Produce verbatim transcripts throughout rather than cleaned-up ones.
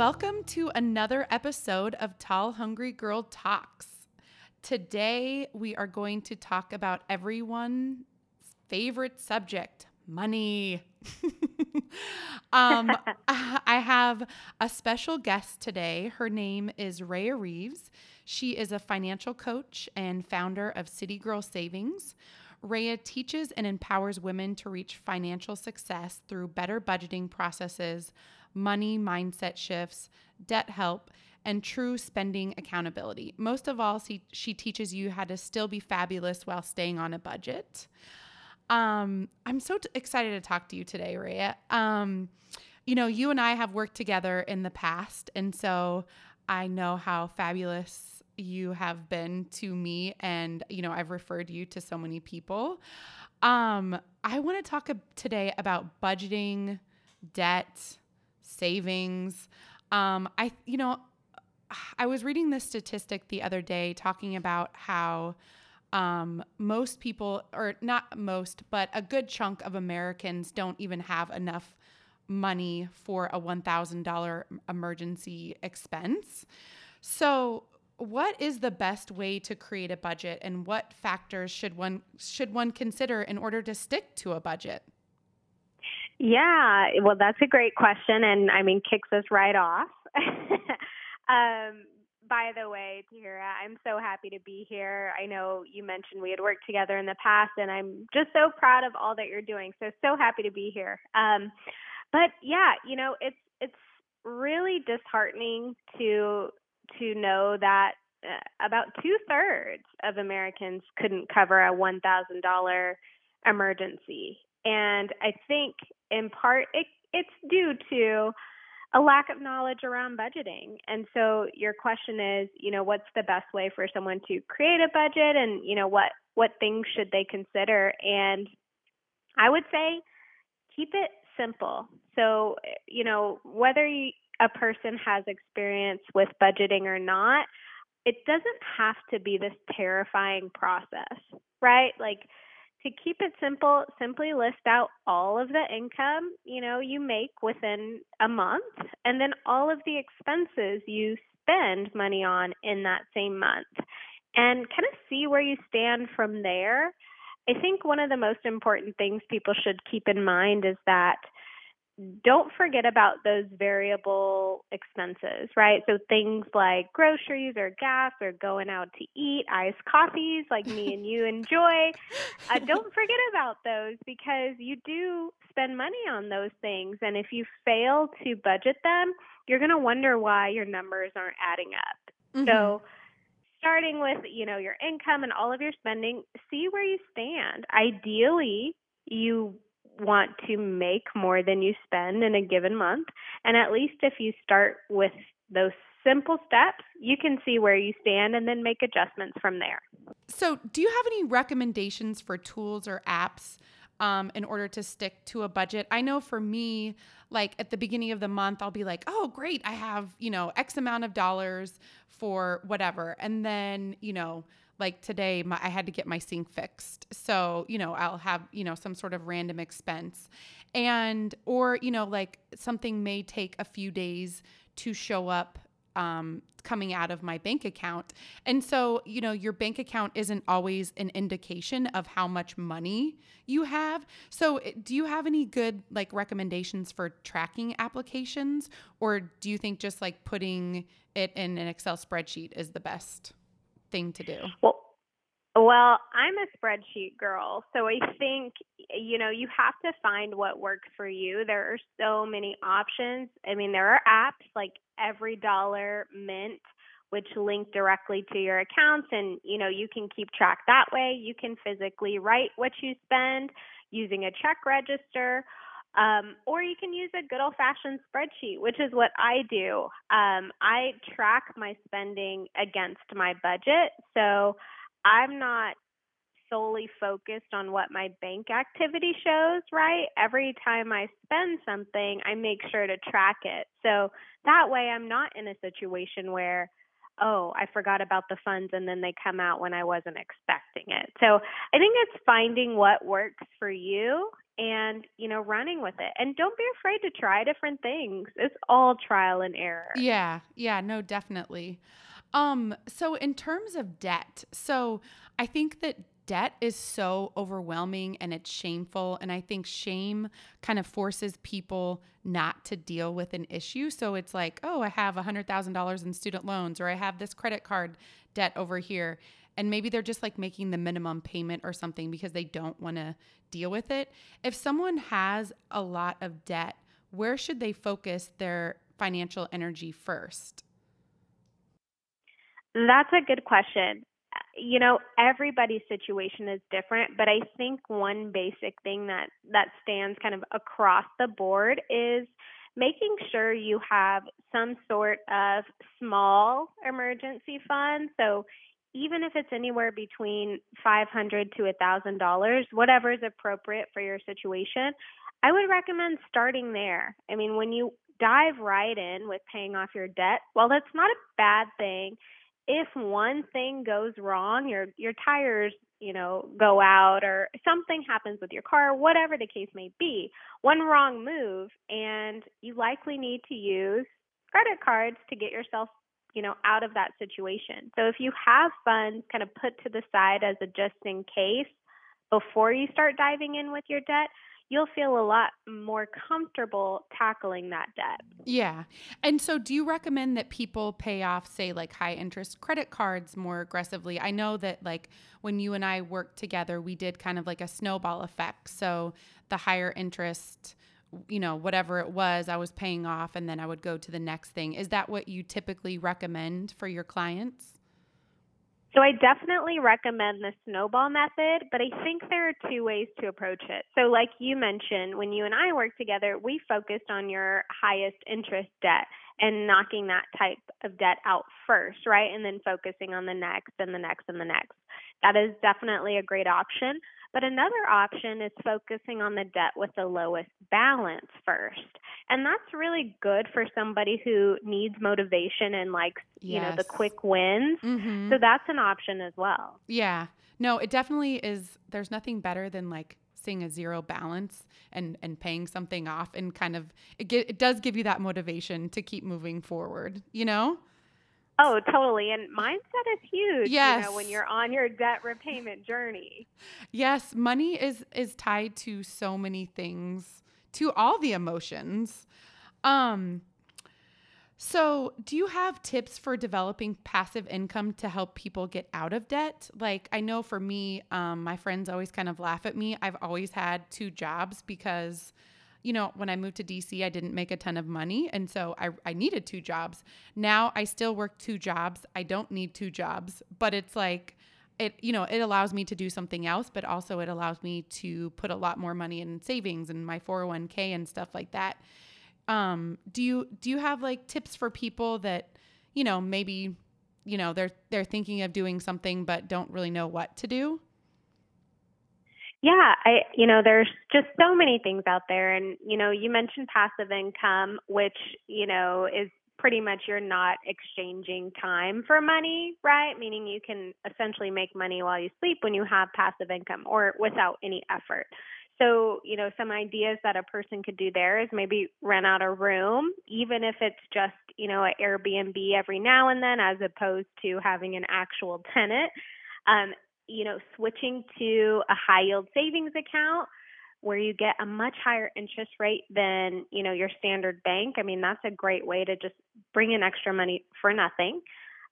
Welcome to another episode of Tall Hungry Girl Talks. Today, we are going to talk about everyone's favorite subject, money. um, I have a special guest today. Her name is Raya Reeves. She is a financial coach and founder of City Girl Savings. Raya teaches and empowers women to reach financial success through better budgeting processes, money mindset shifts, debt help, and true spending accountability. Most of all, she, she teaches you how to still be fabulous while staying on a budget. Um, I'm so t- excited to talk to you today, Raya. Um, you know, you and I have worked together in the past, and so I know how fabulous you have been to me, and you know, I've referred you to so many people. Um, I want to talk today about budgeting, debt, savings. Um, I, you know, I was reading this statistic the other day talking about how um, most people, or not most, but a good chunk of Americans don't even have enough money for a one thousand dollars emergency expense. So what is the best way to create a budget, and what factors should one should one consider in order to stick to a budget? Yeah, well, that's a great question, and I mean, kicks us right off. um, by the way, Tara, I'm so happy to be here. I know you mentioned we had worked together in the past, and I'm just so proud of all that you're doing. So, so happy to be here. Um, but yeah, you know, it's it's really disheartening to. to know that uh, about two-thirds of Americans couldn't cover a one thousand dollars emergency. And I think in part it, it's due to a lack of knowledge around budgeting. And so your question is, you know, what's the best way for someone to create a budget, and, you know, what, what things should they consider? And I would say keep it simple. So, you know, whether you a person has experience with budgeting or not, it doesn't have to be this terrifying process, right? Like, to keep it simple, simply list out all of the income, you know, you make within a month, and then all of the expenses you spend money on in that same month, and kind of see where you stand from there. I think one of the most important things people should keep in mind is that don't forget about those variable expenses, right? So things like groceries or gas or going out to eat, iced coffees like me and you enjoy. Uh, don't forget about those, because you do spend money on those things. And if you fail to budget them, you're going to wonder why your numbers aren't adding up. Mm-hmm. So starting with, you know, your income and all of your spending, see where you stand. Ideally, you want to make more than you spend in a given month. And at least if you start with those simple steps, you can see where you stand and then make adjustments from there. So do you have any recommendations for tools or apps um, in order to stick to a budget? I know for me, like at the beginning of the month, I'll be like, oh, great, I have, you know, X amount of dollars for whatever. And then, you know, like today, my, I had to get my sink fixed. So, you know, I'll have, you know, some sort of random expense, and, or, you know, like something may take a few days to show up um, coming out of my bank account. And so, you know, your bank account isn't always an indication of how much money you have. So do you have any good like recommendations for tracking applications, or do you think just like putting it in an Excel spreadsheet is the best thing to do? Well, well, I'm a spreadsheet girl. So I think, you know, you have to find what works for you. There are so many options. I mean, there are apps like Every Dollar, Mint, which link directly to your accounts. And, you know, you can keep track that way. You can physically write what you spend using a check register. Um, or you can use a good old-fashioned spreadsheet, which is what I do. Um, I track my spending against my budget, so I'm not solely focused on what my bank activity shows, right? Every time I spend something, I make sure to track it. So that way I'm not in a situation where, oh, I forgot about the funds, and then they come out when I wasn't expecting it. So I think it's finding what works for you and, you know, running with it. And don't be afraid to try different things. It's all trial and error. Yeah. Yeah, no, definitely. Um, so in terms of debt, so I think that debt is so overwhelming and it's shameful. And I think shame kind of forces people not to deal with an issue. So it's like, oh, I have one hundred thousand dollars in student loans, or I have this credit card debt over here. And maybe they're just like making the minimum payment or something because they don't want to deal with it. If someone has a lot of debt, where should they focus their financial energy first? That's a good question. You know, everybody's situation is different, but I think one basic thing that, that stands kind of across the board is making sure you have some sort of small emergency fund. So even if it's anywhere between five hundred dollars to one thousand dollars, whatever is appropriate for your situation, I would recommend starting there. I mean, when you dive right in with paying off your debt, well, that's not a bad thing. If one thing goes wrong, your your tires, you know, go out, or something happens with your car, whatever the case may be, one wrong move, and you likely need to use credit cards to get yourself, you know, out of that situation. So if you have funds kind of put to the side as a just in case before you start diving in with your debt, you'll feel a lot more comfortable tackling that debt. Yeah. And so do you recommend that people pay off, say, like high interest credit cards more aggressively? I know that like when you and I worked together, we did kind of like a snowball effect. So the higher interest, you know, whatever it was, I was paying off, and then I would go to the next thing. Is that what you typically recommend for your clients? So I definitely recommend the snowball method, but I think there are two ways to approach it. So like you mentioned, when you and I worked together, we focused on your highest interest debt and knocking that type of debt out first, right? And then focusing on the next and the next and the next. That is definitely a great option. But another option is focusing on the debt with the lowest balance first. And that's really good for somebody who needs motivation and likes, yes, you know, the quick wins. Mm-hmm. So that's an option as well. Yeah. No, it definitely is. There's nothing better than like seeing a zero balance and, and paying something off, and kind of, it, ge- it does give you that motivation to keep moving forward, you know? Oh, totally. And mindset is huge, yes, you know, when you're on your debt repayment journey. Yes. Money is, is tied to so many things, to all the emotions. Um, so do you have tips for developing passive income to help people get out of debt? Like, I know for me, um, my friends always kind of laugh at me. I've always had two jobs because, you know, when I moved to D C, I didn't make a ton of money. And so I, I needed two jobs. Now I still work two jobs. I don't need two jobs, but it's like, it, you know, it allows me to do something else, but also it allows me to put a lot more money in savings and my four oh one k and stuff like that. Um, do you, do you have like tips for people that, you know, maybe, you know, they're, they're thinking of doing something, but don't really know what to do? Yeah, I, you know, there's just so many things out there. And, you know, you mentioned passive income, which, you know, is pretty much you're not exchanging time for money, right? Meaning you can essentially make money while you sleep when you have passive income, or without any effort. So, you know, some ideas that a person could do there is maybe rent out a room, even if it's just, you know, an Airbnb every now and then, as opposed to having an actual tenant. Um, you know, switching to a high yield savings account where you get a much higher interest rate than, you know, your standard bank. I mean, that's a great way to just bring in extra money for nothing.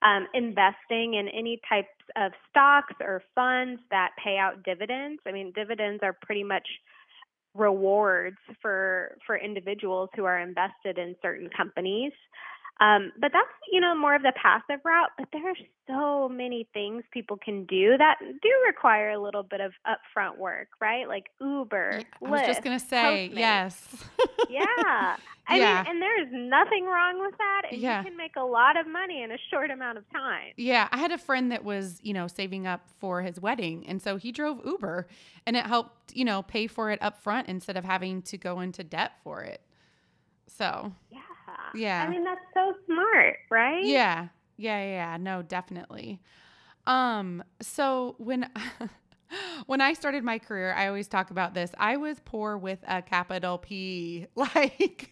Um, investing in any types of stocks or funds that pay out dividends. I mean, dividends are pretty much rewards for, for individuals who are invested in certain companies. Um, but that's, you know, more of the passive route, but there are so many things people can do that do require a little bit of upfront work, right? Like Uber, yeah, Lyft, I was just going to say, Postmates. Yes. yeah. I yeah. mean, and there's nothing wrong with that. And yeah. you can make a lot of money in a short amount of time. Yeah. I had a friend that was, you know, saving up for his wedding. And so he drove Uber, and it helped, you know, pay for it upfront instead of having to go into debt for it. So, yeah. Yeah. I mean, that's so smart, right? Yeah. Yeah. Yeah. No, definitely. Um, so when When I started my career, I always talk about this. I was poor with a capital P. Like,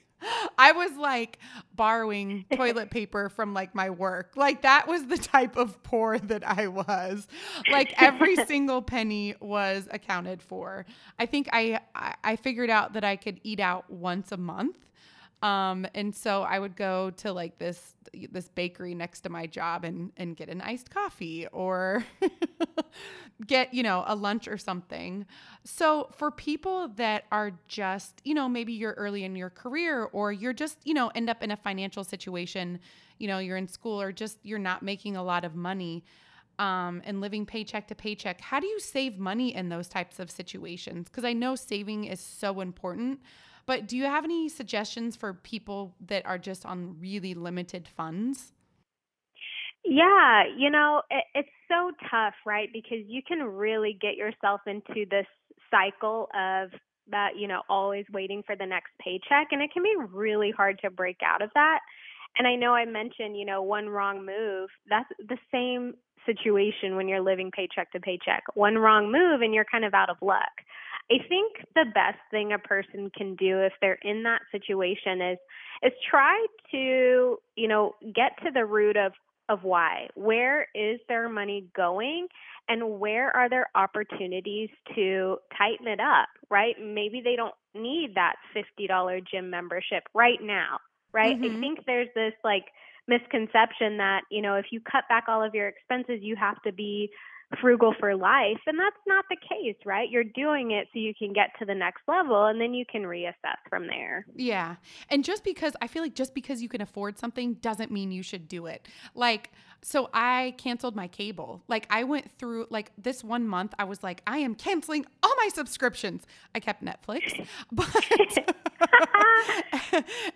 I was like borrowing toilet paper from like my work. Like, that was the type of poor that I was. Like, every single penny was accounted for. I think I, I figured out that I could eat out once a month. Um, and so I would go to like this, this bakery next to my job and, and get an iced coffee or get, you know, a lunch or something. So for people that are just, you know, maybe you're early in your career or you're just, you know, end up in a financial situation, you know, you're in school or just, you're not making a lot of money, um, and living paycheck to paycheck, how do you save money in those types of situations? 'Cause I know saving is so important. But do you have any suggestions for people that are just on really limited funds? Yeah, you know, it, it's so tough, right? Because you can really get yourself into this cycle of that, you know, always waiting for the next paycheck. And it can be really hard to break out of that. And I know I mentioned, you know, one wrong move. That's the same situation when you're living paycheck to paycheck. One wrong move and you're kind of out of luck. I think the best thing a person can do if they're in that situation is is try to, you know, get to the root of, of why. Where is their money going and where are there opportunities to tighten it up, right? Maybe they don't need that fifty dollars gym membership right now, right? Mm-hmm. I think there's this like misconception that, you know, if you cut back all of your expenses, you have to be frugal for life. And that's not the case, right? You're doing it so you can get to the next level and then you can reassess from there. Yeah. And just because I feel like just because you can afford something doesn't mean you should do it. Like, so I canceled my cable. Like I went through like this one month, I was like, I am canceling all my subscriptions. I kept Netflix, but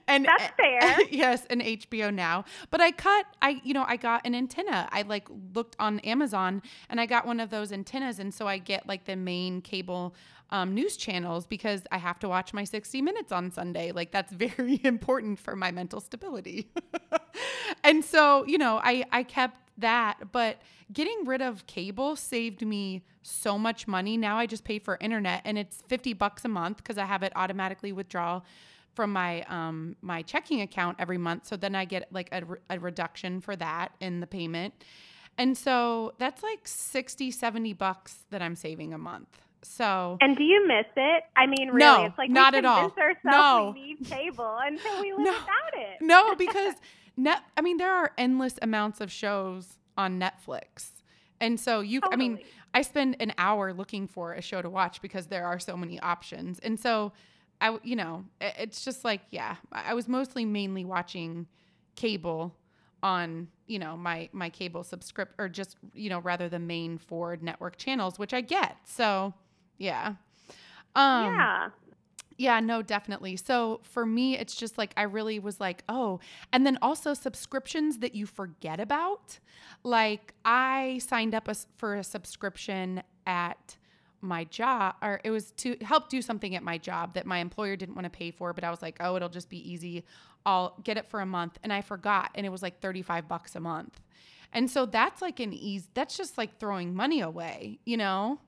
and that's fair. Yes. And H B O now, but I cut, I, you know, I got an antenna. I like looked on Amazon and I got one of those antennas. And so I get like the main cable um, news channels because I have to watch my sixty minutes on Sunday. Like that's very important for my mental stability. And so, you know, I, I kept that, but getting rid of cable saved me so much money. Now I just pay for internet and it's fifty bucks a month because I have it automatically withdraw from my, um, my checking account every month. So then I get like a, a reduction for that in the payment. And so that's like sixty, seventy bucks that I'm saving a month. So. And do you miss it? I mean, really, no, it's like not we convince at all. ourselves no. we need cable until we live no. without it. No, because net, I mean, there are endless amounts of shows on Netflix. And so you, totally. I mean, I spend an hour looking for a show to watch because there are so many options. And so I, you know, it's just like, yeah, I was mostly mainly watching cable on, you know, my, my cable subscript or just, you know, rather the main four network channels, which I get. So yeah. Um, yeah. Yeah, no, definitely. So for me, it's just like, I really was like, oh, and then also subscriptions that you forget about. Like I signed up a, for a subscription at my job, or it was to help do something at my job that my employer didn't want to pay for, but I was like, oh, it'll just be easy. I'll get it for a month. And I forgot. And it was like thirty-five bucks a month. And so that's like an ease. That's just like throwing money away, you know?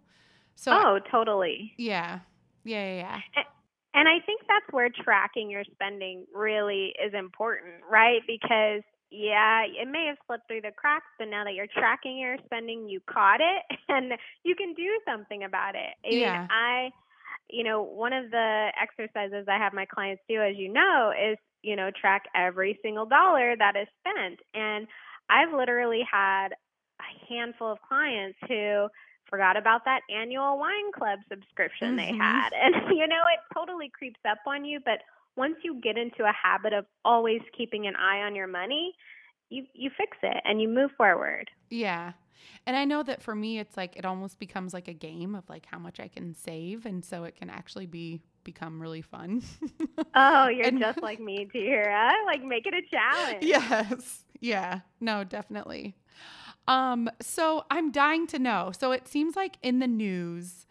So oh, totally. Yeah. Yeah. Yeah. yeah. And I think that's where tracking your spending really is important, right? Because yeah, it may have slipped through the cracks, but now that you're tracking your spending, you caught it and you can do something about it. I yeah. mean, I, you know, one of the exercises I have my clients do, as you know, is, you know, track every single dollar that is spent. And I've literally had a handful of clients who forgot about that annual wine club subscription mm-hmm. they had. And, you know, it totally creeps up on you. But once you get into a habit of always keeping an eye on your money, you, you fix it and you move forward. Yeah. And I know that for me, it's like it almost becomes like a game of like how much I can save. And so it can actually be become really fun. Oh, you're and, just like me, Tihira. Like make it a challenge. Yes. Yeah. No, definitely. Um, so I'm dying to know. So it seems like in the news,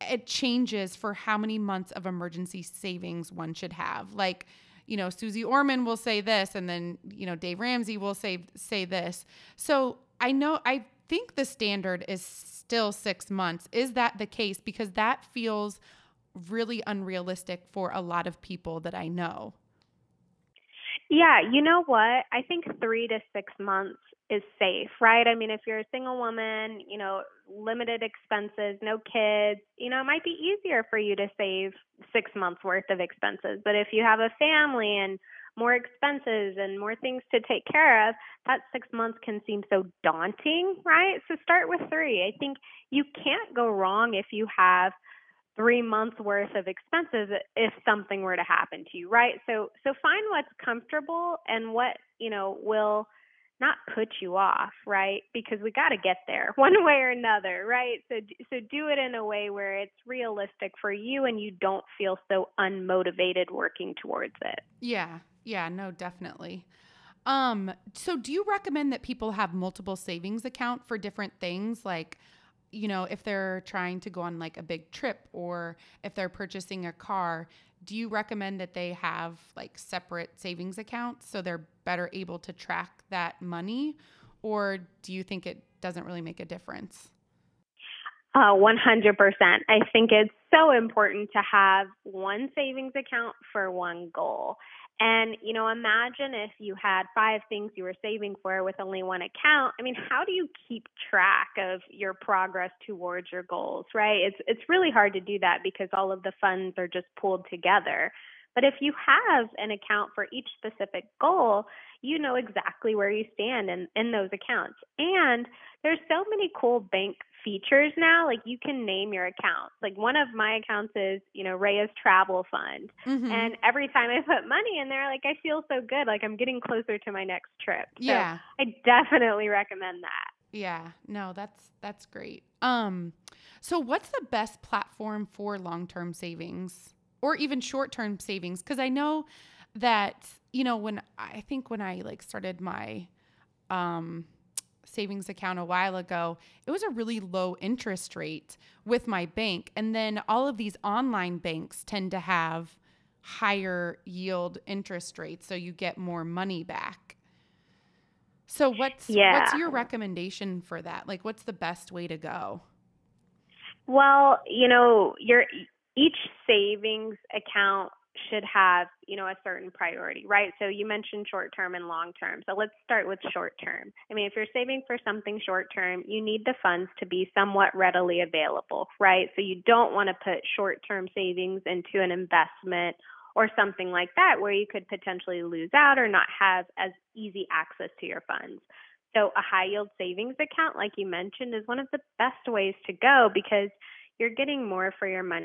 it changes for how many months of emergency savings one should have. Like, you know, Suzie Orman will say this, and then, you know, Dave Ramsey will say, say this. So I know I think the standard is still six months. Is that the case? Because that feels really unrealistic for a lot of people that I know. Yeah, you know what? I think three to six months is safe, right? I mean, if you're a single woman, you know, limited expenses, no kids, you know, it might be easier for you to save six months worth of expenses. But if you have a family and more expenses and more things to take care of, that six months can seem so daunting, right? So start with three. I think you can't go wrong if you have three months worth of expenses if something were to happen to you, right? So so find what's comfortable and what, you know, will not put you off, right? Because we got to get there one way or another, right? So so do it in a way where it's realistic for you and you don't feel so unmotivated working towards it. Yeah. Yeah, no, definitely. Um, so do you recommend that people have multiple savings accounts for different things? Like, you know, if they're trying to go on like a big trip or if they're purchasing a car, do you recommend that they have like separate savings accounts so they're better able to track that money? Or do you think it doesn't really make a difference? Uh, one hundred percent. I think it's so important to have one savings account for one goal. And, you know, imagine if you had five things you were saving for with only one account. I mean, how do you keep track of your progress towards your goals, right? It's it's really hard to do that because all of the funds are just pooled together. But if you have an account for each specific goal, you know exactly where you stand in, in those accounts. And there's so many cool bank features now, like you can name your account. Like one of my accounts is, you know, Raya's Travel Fund. Mm-hmm. And every time I put money in there, like I feel so good, like I'm getting closer to my next trip. So yeah. I definitely recommend that. Yeah, no, that's, that's great. Um, so what's the best platform for long-term savings or even short-term savings? Cause I know that, you know, when I think when I like started my, um, savings account a while ago, it was a really low interest rate with my bank. And then all of these online banks tend to have higher yield interest rates, so you get more money back. So what's, yeah. what's your recommendation for that? Like, what's the best way to go? Well, you know, your each savings account should have, you know, a certain priority, right? So you mentioned short-term and long-term. So let's start with short-term. I mean, if you're saving for something short-term, you need the funds to be somewhat readily available, right? So you don't want to put short-term savings into an investment or something like that where you could potentially lose out or not have as easy access to your funds. So a high-yield savings account, like you mentioned, is one of the best ways to go because you're getting more for your money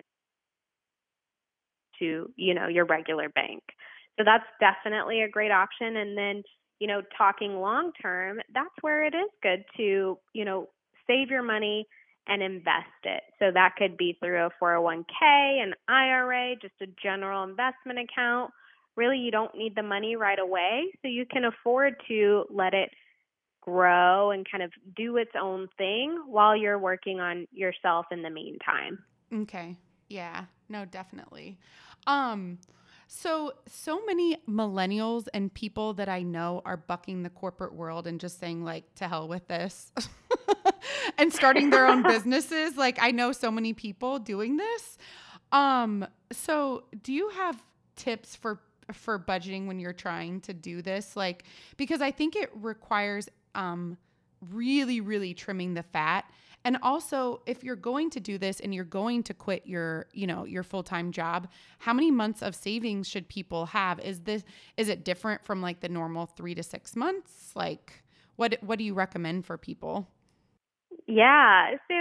to, you know, your regular bank. So that's definitely a great option. And then, you know, talking long term, that's where it is good to, you know, save your money and invest it. So that could be through a four oh one k, an I R A, just a general investment account. Really, you don't need the money right away, so you can afford to let it grow and kind of do its own thing while you're working on yourself in the meantime. Okay. Yeah, no, definitely. Um, so, so many millennials and people that I know are bucking the corporate world and just saying like, to hell with this and starting their own businesses. Like I know so many people doing this. Um, so do you have tips for, for budgeting when you're trying to do this? Like, because I think it requires, um, really, really trimming the fat. And also, if you're going to do this and you're going to quit your, you know, your full-time job, how many months of savings should people have? Is this, is it different from like the normal three to six months? Like, what, what do you recommend for people? Yeah. So,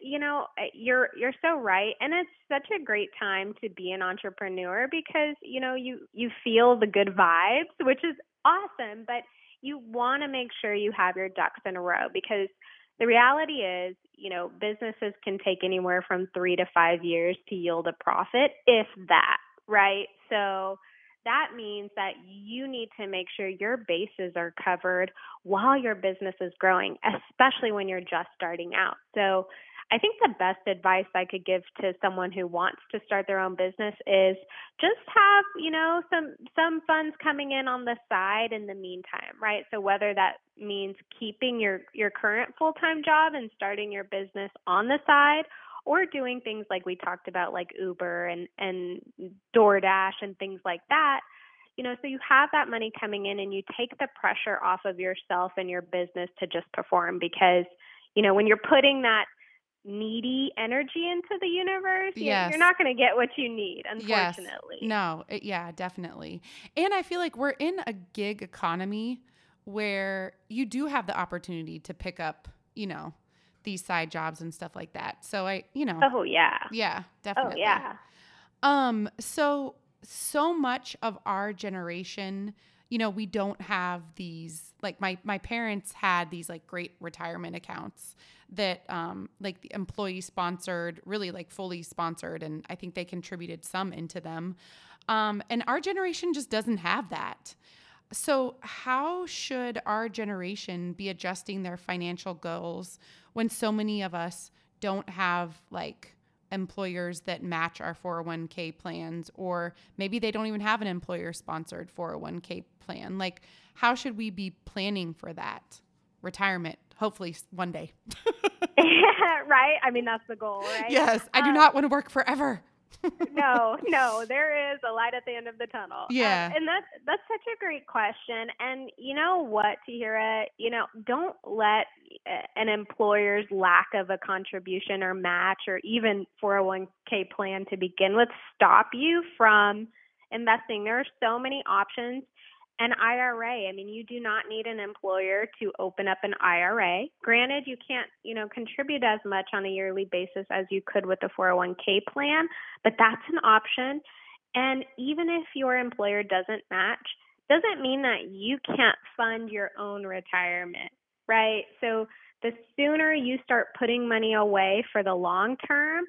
you know, you're, you're so right. And it's such a great time to be an entrepreneur because, you know, you, you feel the good vibes, which is awesome, but you want to make sure you have your ducks in a row because the reality is, you know, businesses can take anywhere from three to five years to yield a profit, if that, right? So that means that you need to make sure your bases are covered while your business is growing, especially when you're just starting out. So I think the best advice I could give to someone who wants to start their own business is just have, you know, some some funds coming in on the side in the meantime, right? So whether that means keeping your, your current full-time job and starting your business on the side, or doing things like we talked about, like Uber and, and DoorDash and things like that. You know, so you have that money coming in and you take the pressure off of yourself and your business to just perform, because, you know, when you're putting that needy energy into the universe, yes. you're not going to get what you need, unfortunately. Yes. No, it, yeah, definitely. And I feel like we're in a gig economy where you do have the opportunity to pick up, you know, these side jobs and stuff like that. So I, you know. Oh, yeah. Yeah, definitely. Oh, yeah. Um, so... so much of our generation, you know, we don't have these, like my, my parents had these like great retirement accounts that, um, like the employee sponsored, really like fully sponsored. And I think they contributed some into them. Um, and our generation just doesn't have that. So how should our generation be adjusting their financial goals when so many of us don't have like employers that match our four oh one k plans, or maybe they don't even have an employer sponsored four oh one k plan? Like, how should we be planning for that retirement? Hopefully one day. Yeah, right. I mean, that's the goal, right? Yes. I do um, not want to work forever. no, no, there is a light at the end of the tunnel. Yeah. Um, and that's, that's such a great question. And you know what, Tahira, you know, don't let an employer's lack of a contribution or match or even four oh one k plan to begin with stop you from investing. There are so many options. An I R A, I mean, you do not need an employer to open up an I R A. Granted, you can't, you know, contribute as much on a yearly basis as you could with the four oh one k plan, but that's an option. And even if your employer doesn't match, doesn't mean that you can't fund your own retirement, right? So the sooner you start putting money away for the long term,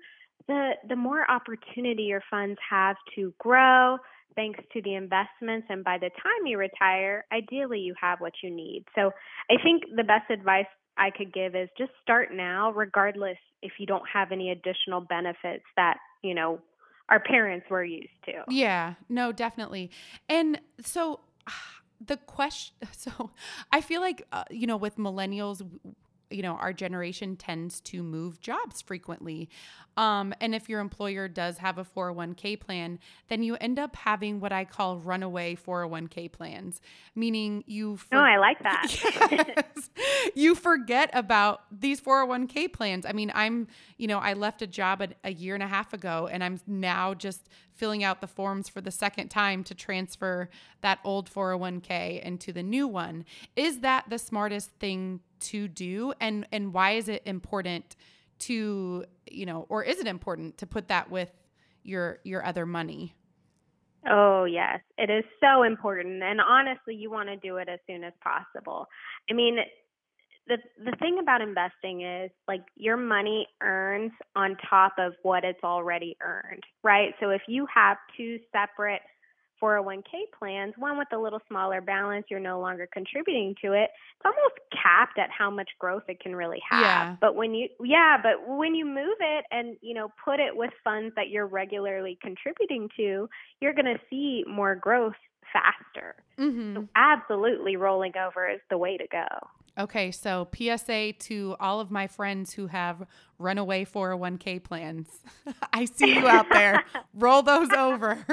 the the more opportunity your funds have to grow, thanks to the investments. And by the time you retire, ideally you have what you need. So I think the best advice I could give is just start now, regardless if you don't have any additional benefits that, you know, our parents were used to. Yeah, no, definitely. And so the question, so I feel like, uh, you know, with millennials, you know, our generation tends to move jobs frequently. Um, and if your employer does have a four oh one k plan, then you end up having what I call runaway four oh one k plans, meaning you... For- oh, I like that. Yes. You forget about these four oh one k plans. I mean, I'm, you know, I left a job a, a year and a half ago, and I'm now just filling out the forms for the second time to transfer that old four oh one k into the new one. Is that the smartest thing to do? And, and why is it important to, you know, or is it important to put that with your, your other money? Oh, yes. It is so important. And honestly, you want to do it as soon as possible. I mean, the the thing about investing is, like, your money earns on top of what it's already earned, right? So if you have two separate four oh one k plans, one with a little smaller balance, you're no longer contributing to it. It's almost capped at how much growth it can really have. Yeah. But when you, yeah, but when you move it and, you know, put it with funds that you're regularly contributing to, you're going to see more growth faster. Mm-hmm. So absolutely rolling over is the way to go. Okay, so P S A to all of my friends who have runaway four oh one k plans. I see you out there. Roll those over.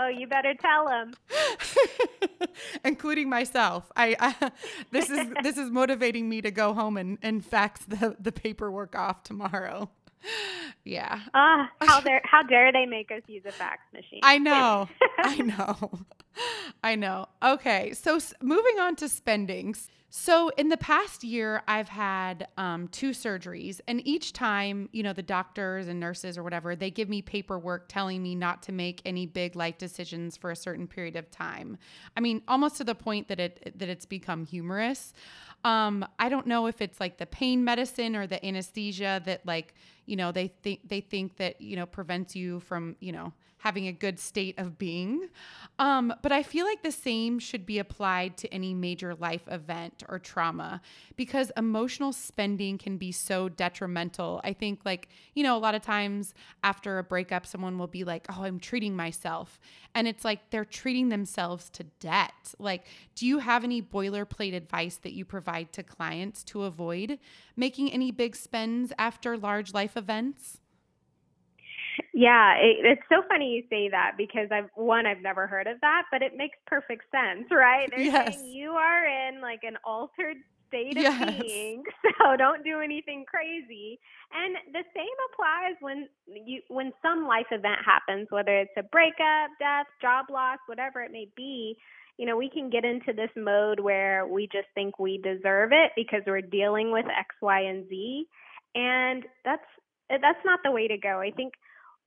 Oh, you better tell them. Including myself. I, I this is this is motivating me to go home and, and fax the, the paperwork off tomorrow. Yeah. Uh, how dare how dare they make us use a fax machine? I know. I know. I know. Okay, so s- moving on to spending. So in the past year, I've had um, two surgeries, and each time, you know, the doctors and nurses or whatever, they give me paperwork telling me not to make any big life decisions for a certain period of time. I mean, almost to the point that it that it's become humorous. Um, I don't know if it's like the pain medicine or the anesthesia that, like, you know, they think they think that, you know, prevents you from, you know, having a good state of being. Um, but I feel like the same should be applied to any major life event or trauma, because emotional spending can be so detrimental. I think, like, you know, a lot of times after a breakup, someone will be like, oh, I'm treating myself. And it's like they're treating themselves to debt. Like, do you have any boilerplate advice that you provide to clients to avoid making any big spends after large life events? Yeah, it, it's so funny you say that, because I've one, I've never heard of that, but it makes perfect sense, right? They're yes. saying you are in like an altered state of yes. being, so don't do anything crazy. And the same applies when you when some life event happens, whether it's a breakup, death, job loss, whatever it may be. You know, we can get into this mode where we just think we deserve it because we're dealing with X, Y, and Z, and that's that's not the way to go. I think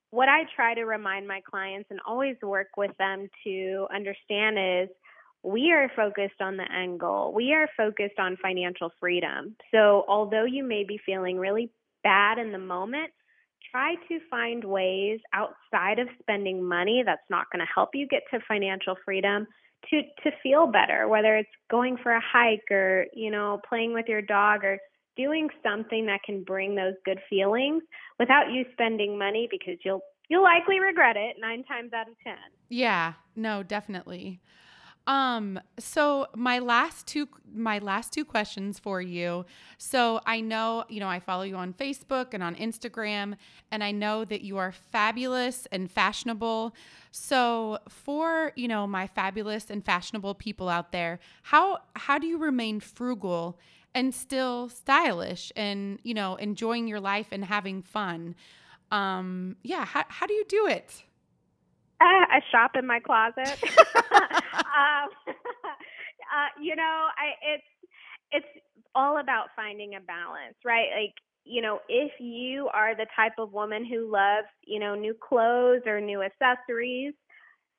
what I try to remind my clients and always work with them to understand is we are focused on the end goal. We are focused on financial freedom. So although you may be feeling really bad in the moment, try to find ways outside of spending money that's not going to help you get to financial freedom to, to feel better, whether it's going for a hike or, you know, playing with your dog or doing something that can bring those good feelings without you spending money, because you'll you'll likely regret it nine times out of ten. Yeah, no, definitely. Um, so my last two my last two questions for you. So I know, you know, I follow you on Facebook and on Instagram, and I know that you are fabulous and fashionable. So for, you know, my fabulous and fashionable people out there, how how do you remain frugal and still stylish and, you know, enjoying your life and having fun? Um, yeah. How, how do you do it? Uh, I shop in my closet. um, uh, you know, I, it's, it's all about finding a balance, right? Like, you know, if you are the type of woman who loves, you know, new clothes or new accessories,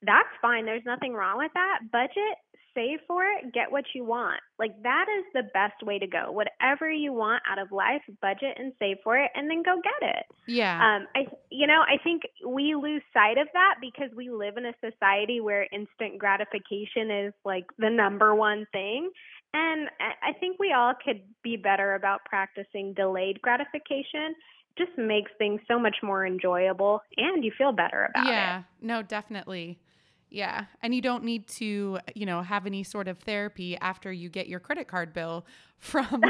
that's fine. There's nothing wrong with that. Budget, save for it, get what you want. Like, that is the best way to go. Whatever you want out of life, budget and save for it, and then go get it. Yeah. Um, I, you know, I think we lose sight of that because we live in a society where instant gratification is like the number one thing. And I think we all could be better about practicing delayed gratification. It just makes things so much more enjoyable, and you feel better about yeah. it. Yeah, no, definitely. Yeah. And you don't need to, you know, have any sort of therapy after you get your credit card bill from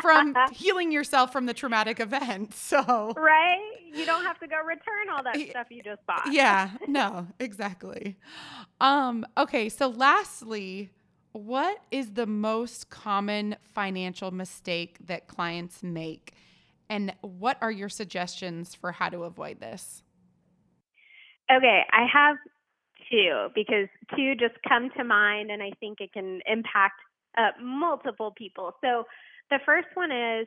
from healing yourself from the traumatic event. So right? You don't have to go return all that stuff you just bought. Yeah. No, exactly. Um, okay, so lastly, what is the most common financial mistake that clients make, and what are your suggestions for how to avoid this? Okay, I have two, because two just come to mind, and I think it can impact uh, multiple people. So the first one is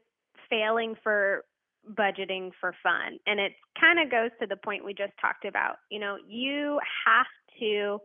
failing for budgeting for fun. And it kind of goes to the point we just talked about. You know, you have to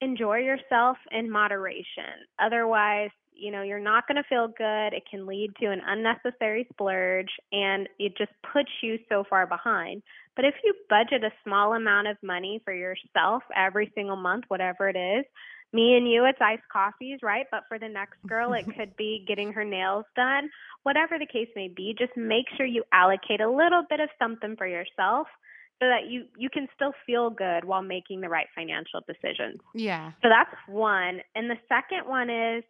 enjoy yourself in moderation. Otherwise, you know, you're not going to feel good. It can lead to an unnecessary splurge, and it just puts you so far behind. But if you budget a small amount of money for yourself every single month, whatever it is, me and you, it's iced coffees, right? But for the next girl, it could be getting her nails done. Whatever the case may be, just make sure you allocate a little bit of something for yourself so that you, you can still feel good while making the right financial decisions. Yeah. So that's one. And the second one is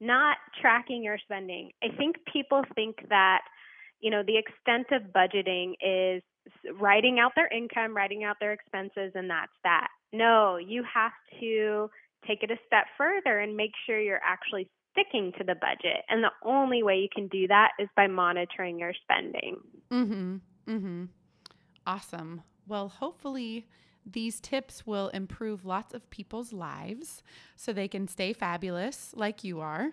not tracking your spending. I think people think that, you know, the extent of budgeting is writing out their income, writing out their expenses, and that's that. No, you have to take it a step further and make sure you're actually sticking to the budget. And the only way you can do that is by monitoring your spending. Mm-hmm. Mm-hmm. Awesome. Well, hopefully these tips will improve lots of people's lives so they can stay fabulous like you are.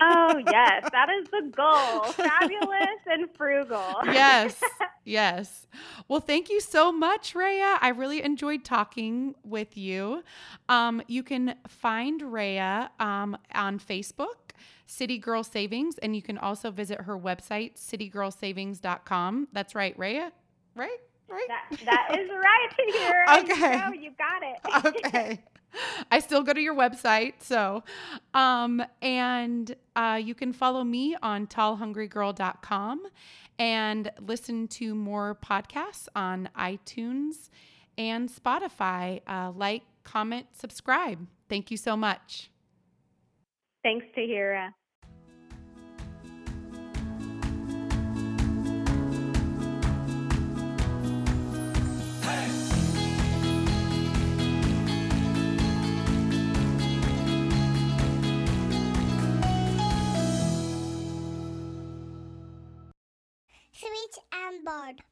Oh, yes. That is the goal. Fabulous and frugal. Yes. Yes. Well, thank you so much, Raya. I really enjoyed talking with you. Um, you can find Raya um, on Facebook, City Girl Savings, and you can also visit her website, city girl savings dot com. That's right, Raya, right? Right? That, that is right here. Okay. You know, you got it. Okay. I still go to your website. So, um, and uh, you can follow me on tall hungry girl dot com and listen to more podcasts on iTunes and Spotify. Uh, like, comment, subscribe. Thank you so much. Thanks, Tahira. Switch and board.